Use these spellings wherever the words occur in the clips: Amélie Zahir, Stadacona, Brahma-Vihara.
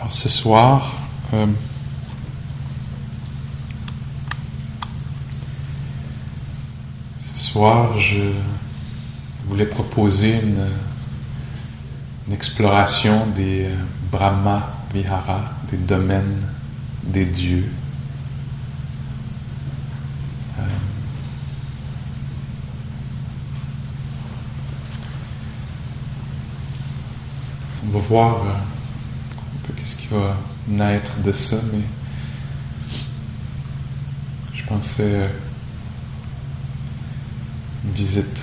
Alors ce soir, je voulais proposer une exploration des Brahma-Vihara, des domaines des dieux. On va voir un peu qu'est-ce qui va naître de ça, mais je pensais une visite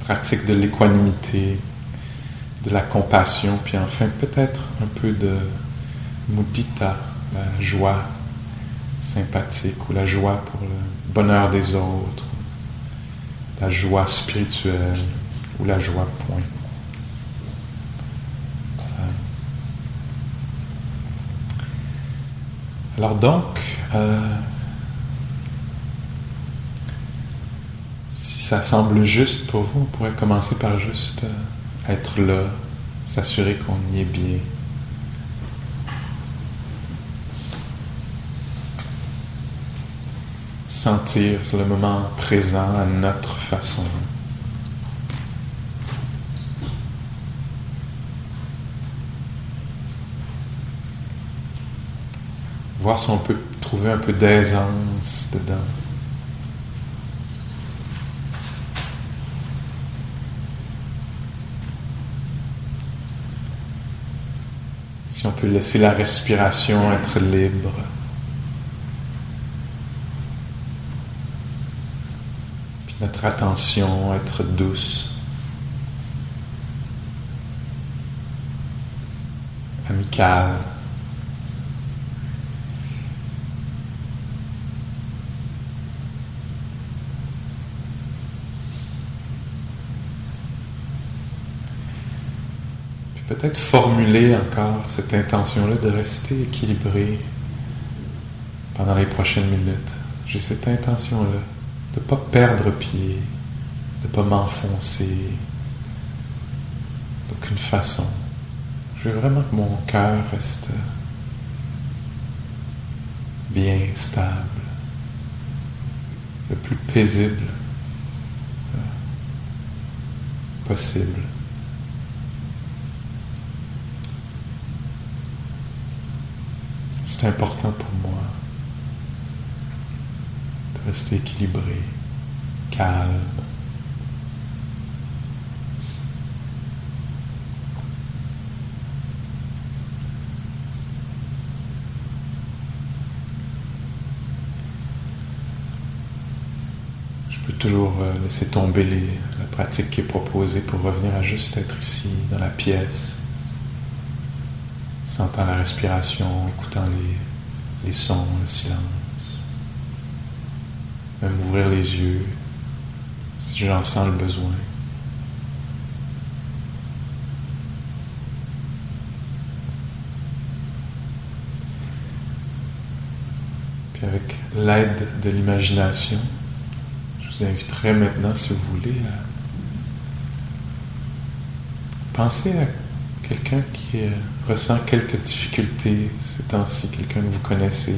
pratique de l'équanimité, de la compassion, puis enfin peut-être un peu de mudita, la joie sympathique ou la joie pour le bonheur des autres, la joie spirituelle ou la joie point. Alors donc, ça semble juste pour vous, on pourrait commencer par juste être là, s'assurer qu'on y est bien. Sentir le moment présent à notre façon. Voir si on peut trouver un peu d'aisance dedans. Si on peut laisser la respiration être libre. Puis notre attention être douce. Amicale. Peut-être formuler encore cette intention-là de rester équilibré pendant les prochaines minutes. J'ai cette intention-là de ne pas perdre pied, de ne pas m'enfoncer d'aucune façon. Je veux vraiment que mon cœur reste bien stable, le plus paisible possible. C'est important pour moi de rester équilibré, calme. Je peux toujours laisser tomber la pratique qui est proposée pour revenir à juste être ici, dans la pièce. Sentant la respiration, écoutant les sons, le silence. Même ouvrir les yeux, si j'en sens le besoin. Puis avec l'aide de l'imagination, je vous inviterai maintenant, si vous voulez, à penser à quelqu'un qui ressent quelques difficultés ces temps-ci, quelqu'un que vous connaissez.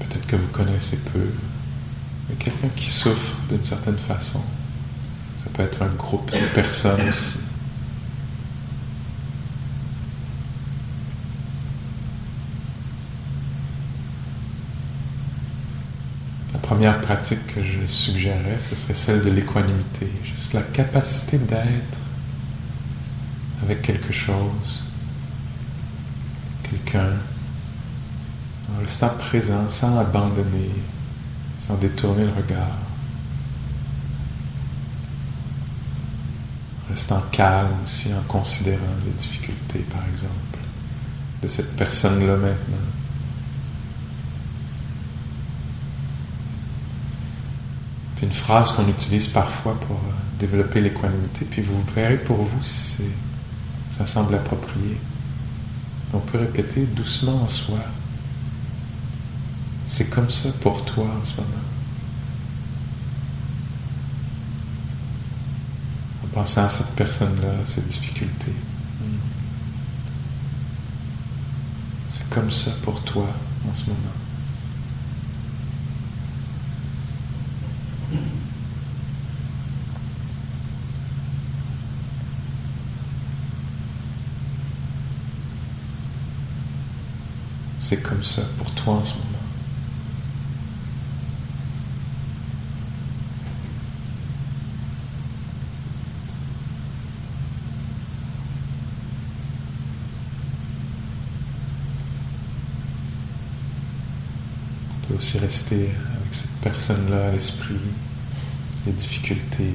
Peut-être que vous connaissez peu, mais quelqu'un qui souffre d'une certaine façon. Ça peut être un groupe de personnes aussi. La première pratique que je suggérais, ce serait celle de l'équanimité, juste la capacité d'être avec quelque chose, quelqu'un, en restant présent, sans abandonner, sans détourner le regard, en restant calme aussi, en considérant les difficultés, par exemple, de cette personne-là maintenant. Puis une phrase qu'on utilise parfois pour développer l'équanimité, puis vous verrez pour vous si ça semble approprié. On peut répéter doucement en soi. C'est comme ça pour toi en ce moment. En pensant à cette personne-là, à cette difficulté. C'est comme ça pour toi en ce moment. C'est comme ça pour toi en ce moment. On peut aussi rester avec cette personne-là à l'esprit, les difficultés,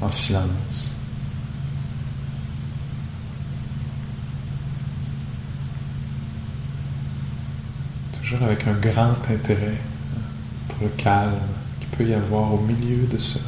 en silence. Toujours avec un grand intérêt pour le calme qu'il peut y avoir au milieu de ça.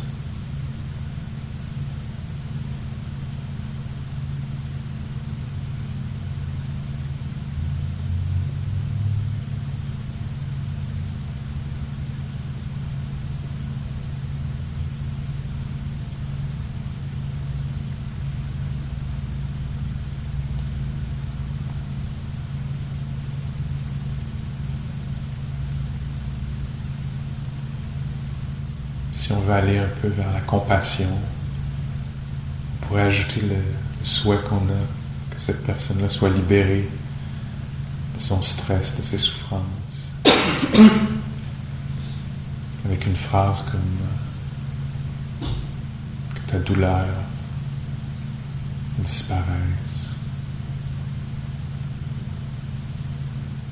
Si on veut aller un peu vers la compassion, on pourrait ajouter le souhait qu'on a que cette personne-là soit libérée de son stress, de ses souffrances. Avec une phrase comme « que ta douleur disparaisse,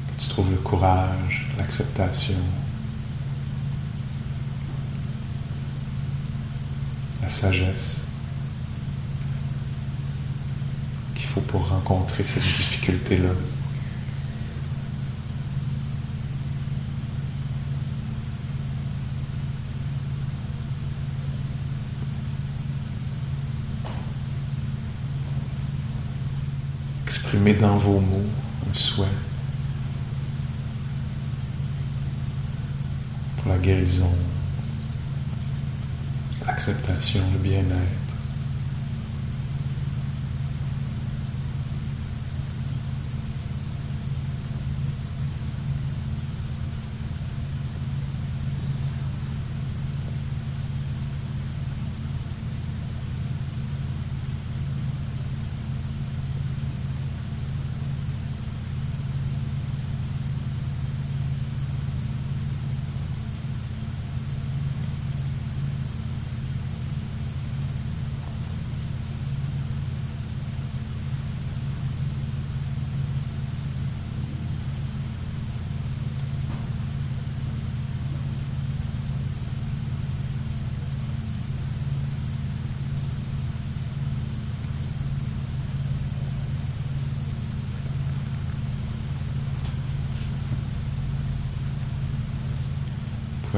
que tu trouves le courage, l'acceptation, la sagesse qu'il faut pour rencontrer cette difficulté-là. Exprimez dans vos mots un souhait pour la guérison, l'acceptation, le bien-être.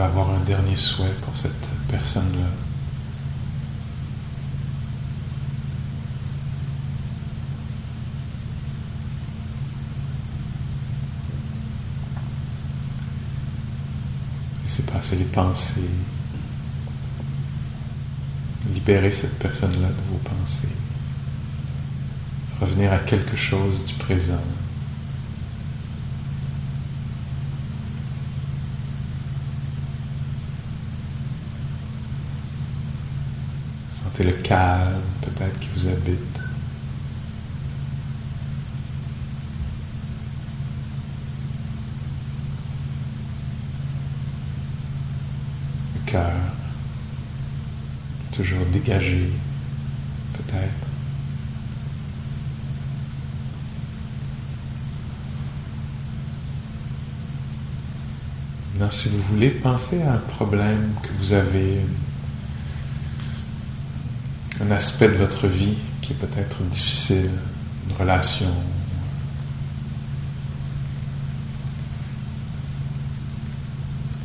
Avoir un dernier souhait pour cette personne-là. Laissez passer les pensées. Libérez cette personne-là de vos pensées. Revenir à quelque chose du présent. C'est le calme, peut-être, qui vous habite. Le cœur, toujours dégagé, peut-être. Maintenant, si vous voulez, pensez à un problème que vous avez, un aspect de votre vie qui est peut-être difficile, une relation.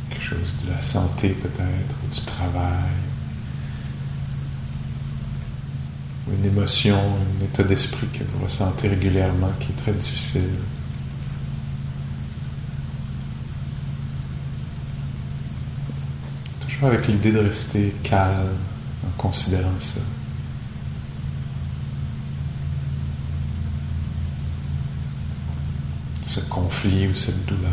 Quelque chose de la santé peut-être, ou du travail. Ou une émotion, un état d'esprit que vous ressentez régulièrement qui est très difficile. Toujours avec l'idée de rester calme en considérant ça. Ce conflit ou cette douleur.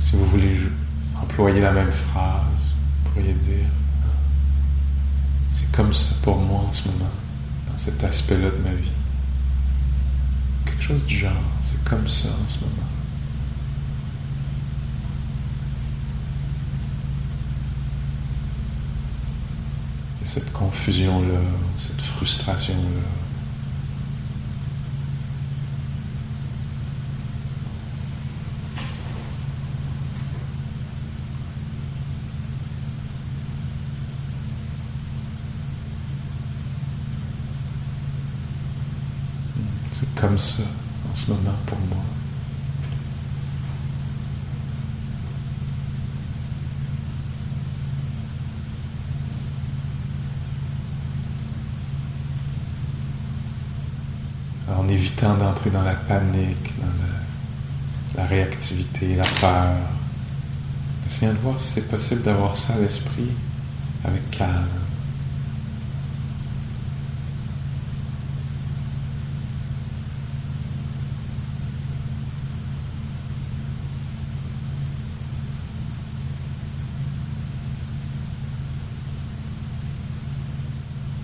Si vous voulez employer la même phrase, vous pourriez dire « C'est comme ça pour moi en ce moment, dans cet aspect-là de ma vie. » Quelque chose du genre, c'est comme ça en ce moment. Et cette confusion-là, cette frustration-là, c'est comme ça en ce moment pour moi. Alors, en évitant d'entrer dans la panique, dans la réactivité, la peur, essayons de voir si c'est possible d'avoir ça à l'esprit avec calme.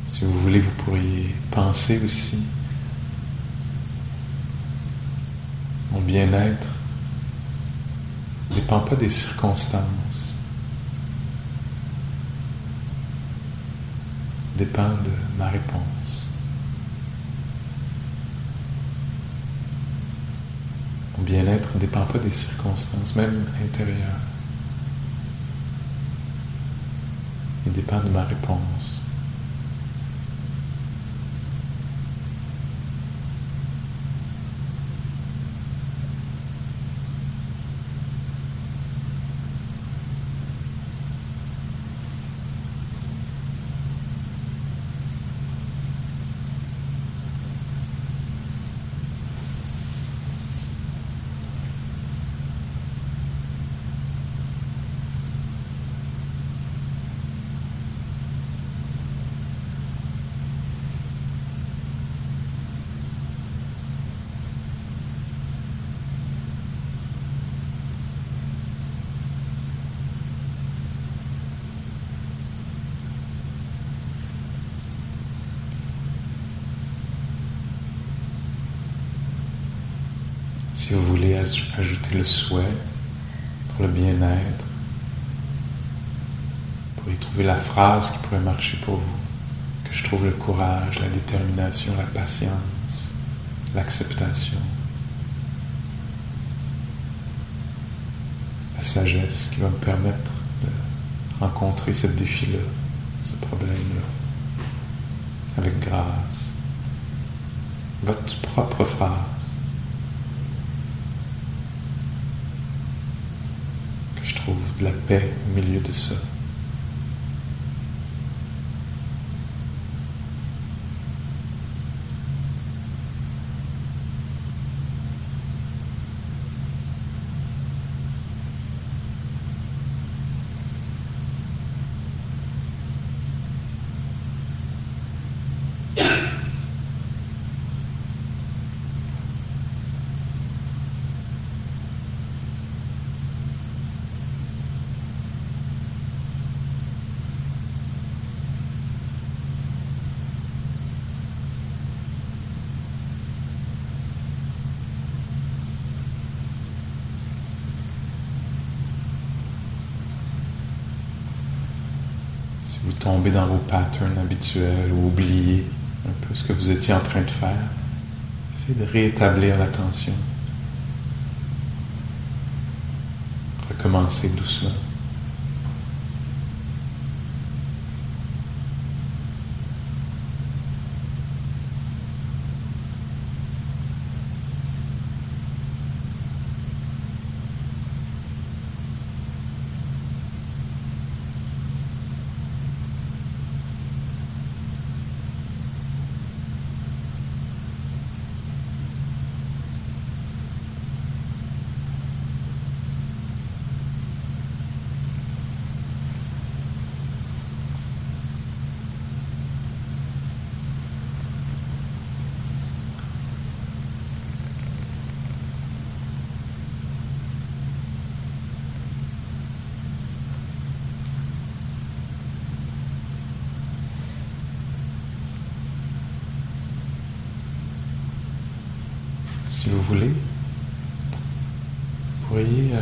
Si vous voulez, vous pourriez penser aussi mon bien-être ne dépend pas des circonstances, dépend de ma réponse. Mon bien-être ne dépend pas des circonstances, même intérieures. Il dépend de ma réponse. Si vous voulez ajouter le souhait pour le bien-être, vous pourriez trouver la phrase qui pourrait marcher pour vous, que je trouve le courage, la détermination, la patience, l'acceptation, la sagesse qui va me permettre de rencontrer ce défi-là, ce problème-là, avec grâce. Votre propre phrase. De la paix au milieu de ça. Vous tombez dans vos patterns habituels ou oubliez un peu ce que vous étiez en train de faire. Essayez de réétablir l'attention. Recommencez doucement. Si vous voulez, vous pourriez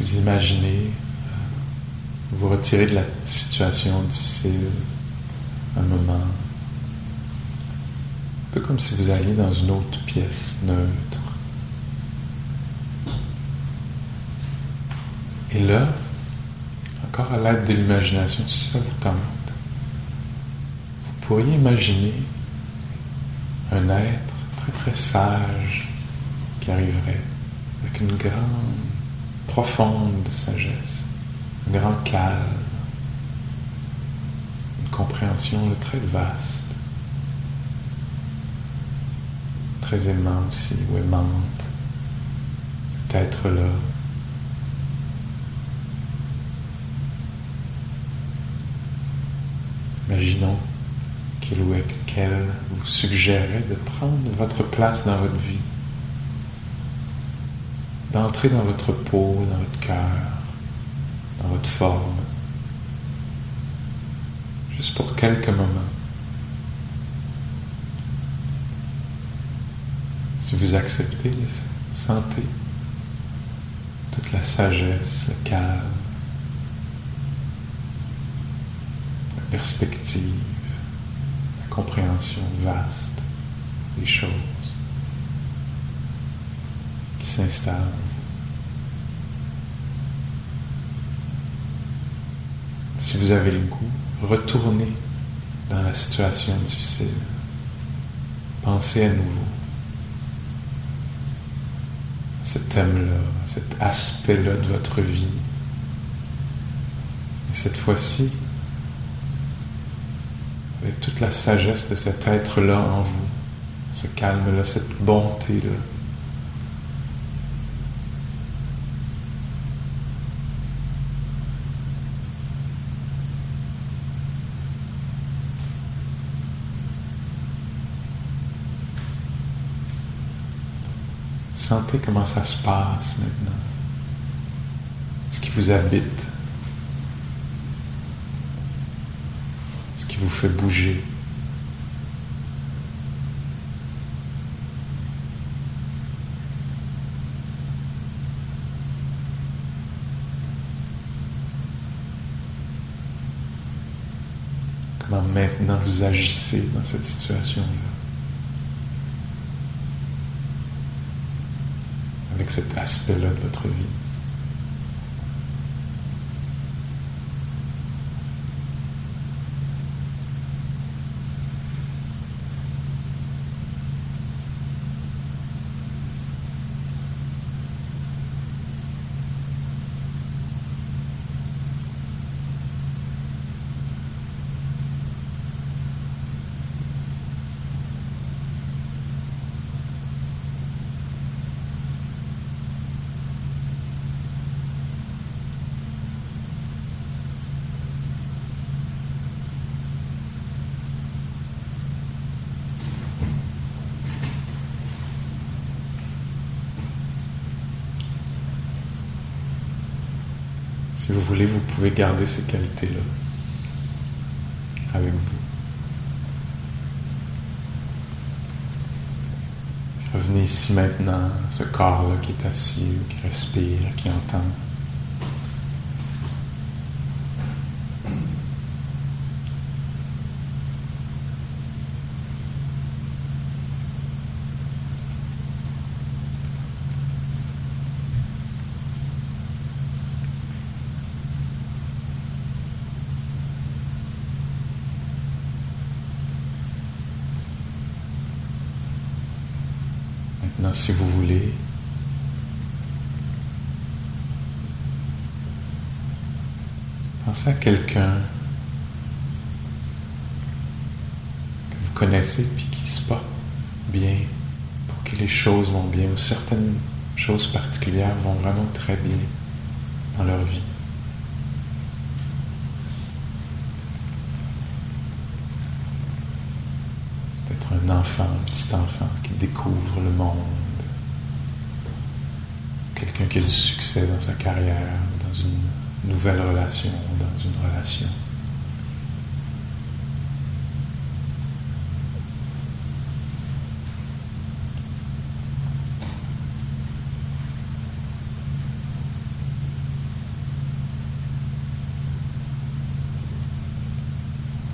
vous imaginer, vous retirer de la situation difficile un moment, un peu comme si vous alliez dans une autre pièce neutre. Et là, encore à l'aide de l'imagination, si ça vous tente, vous pourriez imaginer un être très très sage qui arriverait avec une grande, profonde sagesse, un grand calme, une compréhension très vaste, très aimant aussi, ou aimante, cet être-là. Imaginons qu'il ou qu'elle vous suggérait de prendre votre place dans votre vie, d'entrer dans votre peau, dans votre cœur, dans votre forme, juste pour quelques moments. Si vous acceptez, sentez toute la sagesse, le calme, la perspective, compréhension vaste des choses qui s'installent. Si vous avez le goût, retournez dans la situation difficile. Pensez à nouveau à ce thème-là, à cet aspect-là de votre vie. Et cette fois-ci, avec toute la sagesse de cet être-là en vous, ce calme-là, cette bonté-là. Sentez comment ça se passe maintenant, ce qui vous habite, qui vous fait bouger. Comment maintenant vous agissez dans cette situation-là, avec cet aspect-là de votre vie. Si vous voulez, vous pouvez garder ces qualités-là avec vous. Revenez ici maintenant, ce corps-là qui est assis, qui respire, qui entend. si vous voulez. Pensez à quelqu'un que vous connaissez puis qui se porte bien, pour qui les choses vont bien, ou certaines choses particulières vont vraiment très bien dans leur vie. Peut-être un enfant, un petit enfant qui découvre le monde, quelqu'un qui a du succès dans sa carrière, dans une nouvelle relation, dans une relation.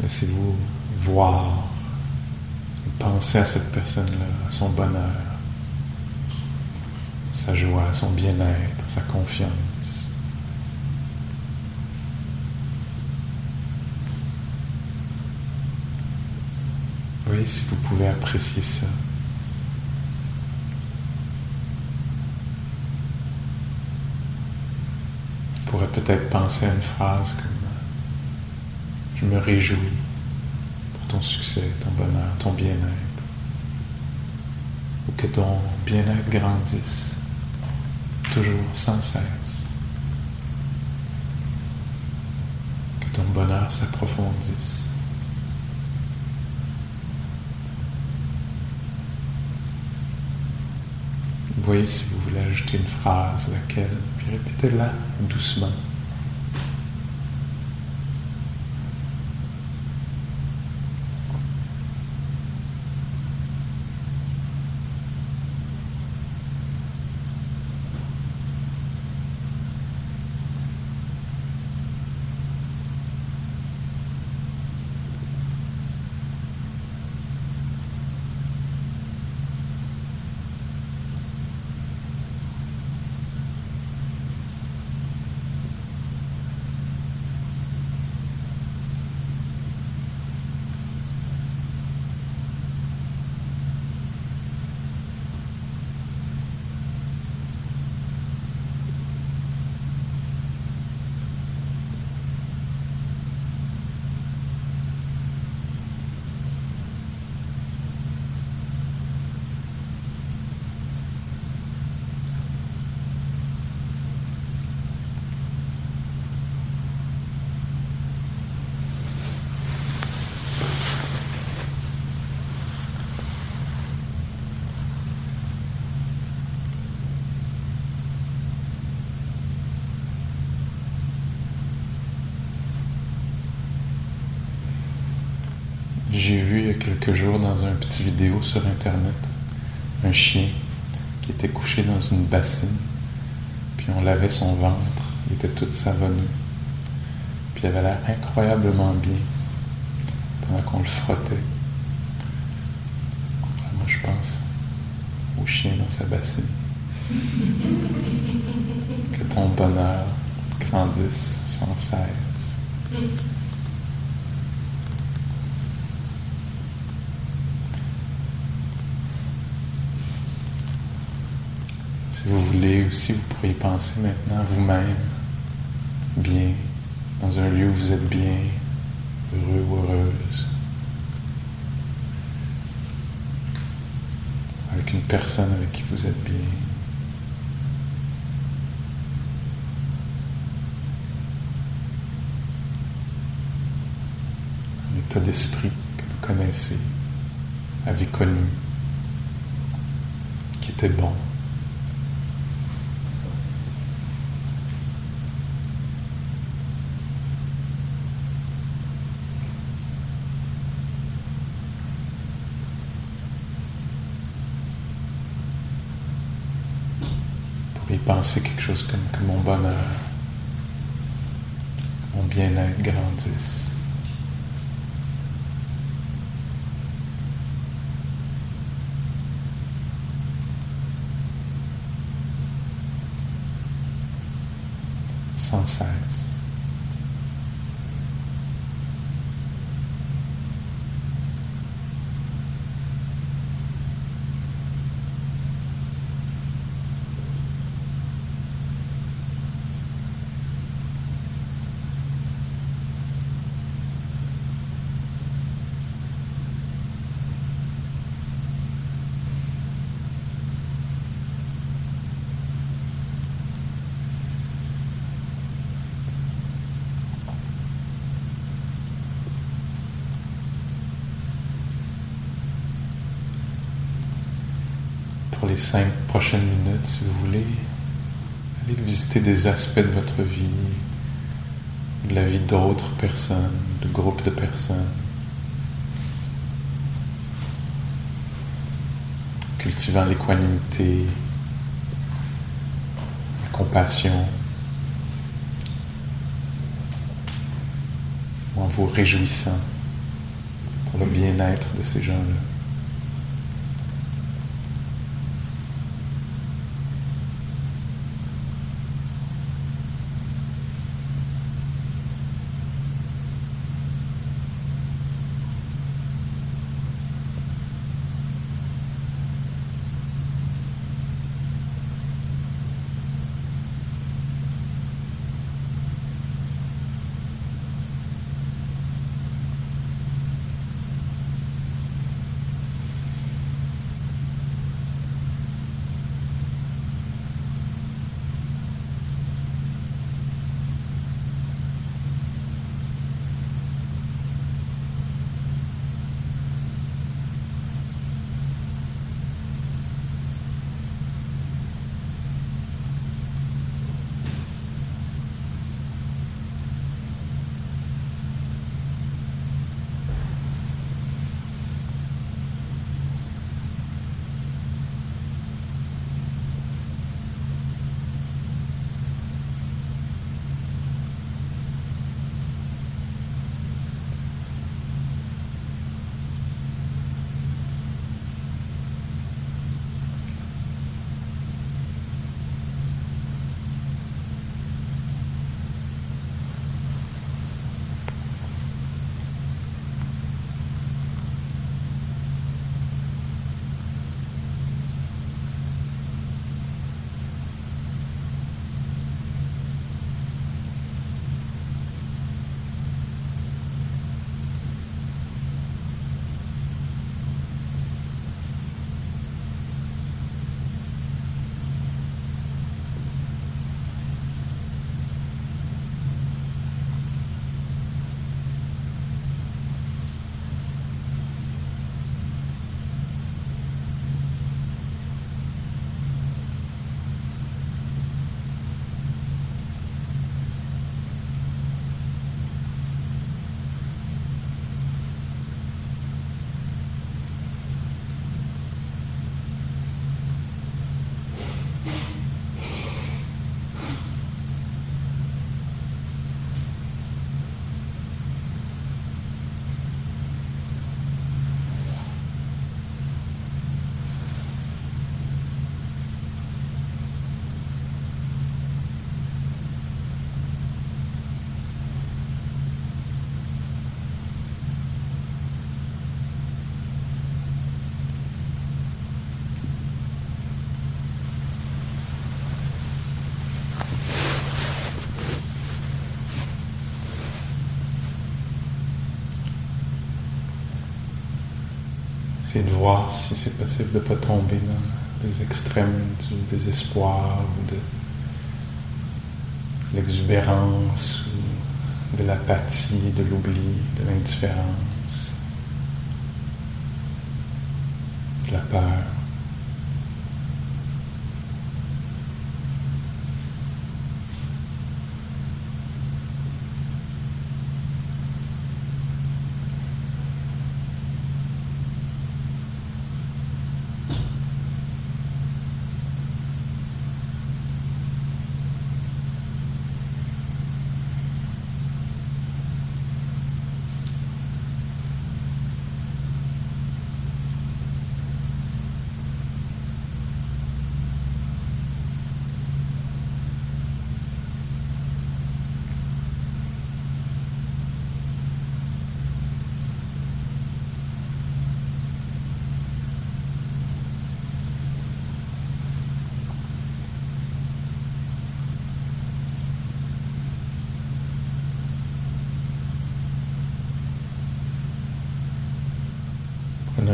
Laissez-vous voir, pensez à cette personne-là, à son bonheur, sa joie, son bien-être, sa confiance. Voyez si vous pouvez apprécier ça. Vous pourrez peut-être penser à une phrase comme: je me réjouis pour ton succès, ton bonheur, ton bien-être, ou que ton bien-être grandisse, toujours, sans cesse, que ton bonheur s'approfondisse. Voyez si vous voulez ajouter une phrase à laquelle, puis répétez-la doucement. J'ai vu il y a quelques jours dans un petit vidéo sur internet un chien qui était couché dans une bassine, puis on lavait son ventre, il était tout savonneux, puis il avait l'air incroyablement bien pendant qu'on le frottait. Moi je pense au chien dans sa bassine. Que ton bonheur grandisse sans cesse. Si vous voulez aussi, vous pourriez penser maintenant à vous-même, bien, dans un lieu où vous êtes bien, heureux ou heureuse, avec une personne avec qui vous êtes bien. Un état d'esprit que vous connaissez, avez connu, qui était bon. Et penser quelque chose comme que mon bonheur, mon bien-être grandisse. Sans cesse. les 5 prochaines minutes, si vous voulez, allez visiter des aspects de votre vie, de la vie d'autres personnes, de groupes de personnes. Cultivant l'équanimité, la compassion, en vous réjouissant pour le bien-être de ces gens-là. Essayez de voir si c'est possible de ne pas tomber dans les extrêmes du désespoir ou de l'exubérance ou de l'apathie, de l'oubli, de l'indifférence, de la peur.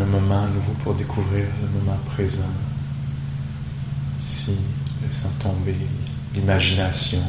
Un moment à nouveau pour découvrir le moment présent, ici, laissant tomber l'imagination,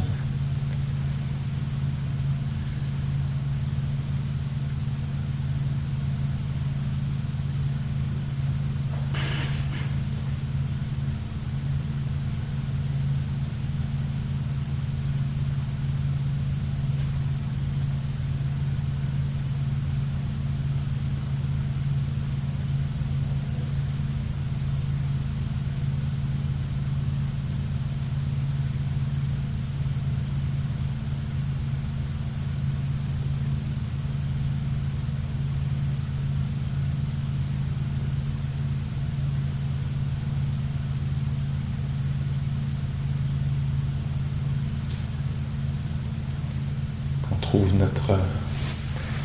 trouve notre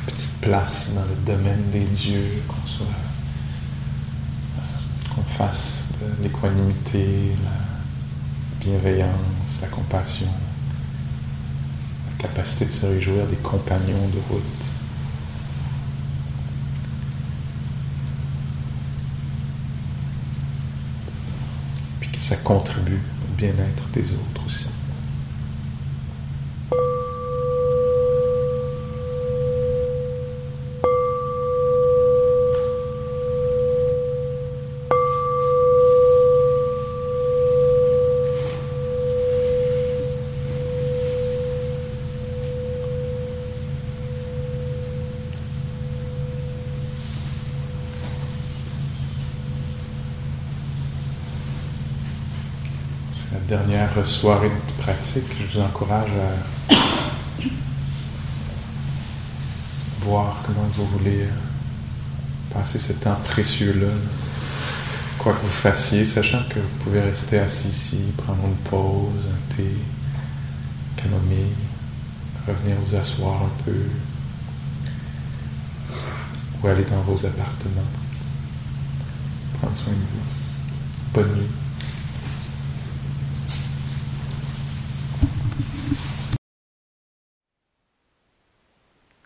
petite place dans le domaine des dieux, qu'on soit, qu'on fasse de l'équanimité, la bienveillance, la compassion, la capacité de se réjouir des compagnons de route. Puis que ça contribue au bien-être des autres aussi. Dernière soirée de pratique, je vous encourage à voir comment vous voulez passer ce temps précieux-là. Quoi que vous fassiez, sachant que vous pouvez rester assis ici, prendre une pause, un thé, camomille, revenir vous asseoir un peu, ou aller dans vos appartements. Prendre soin de vous. Bonne nuit.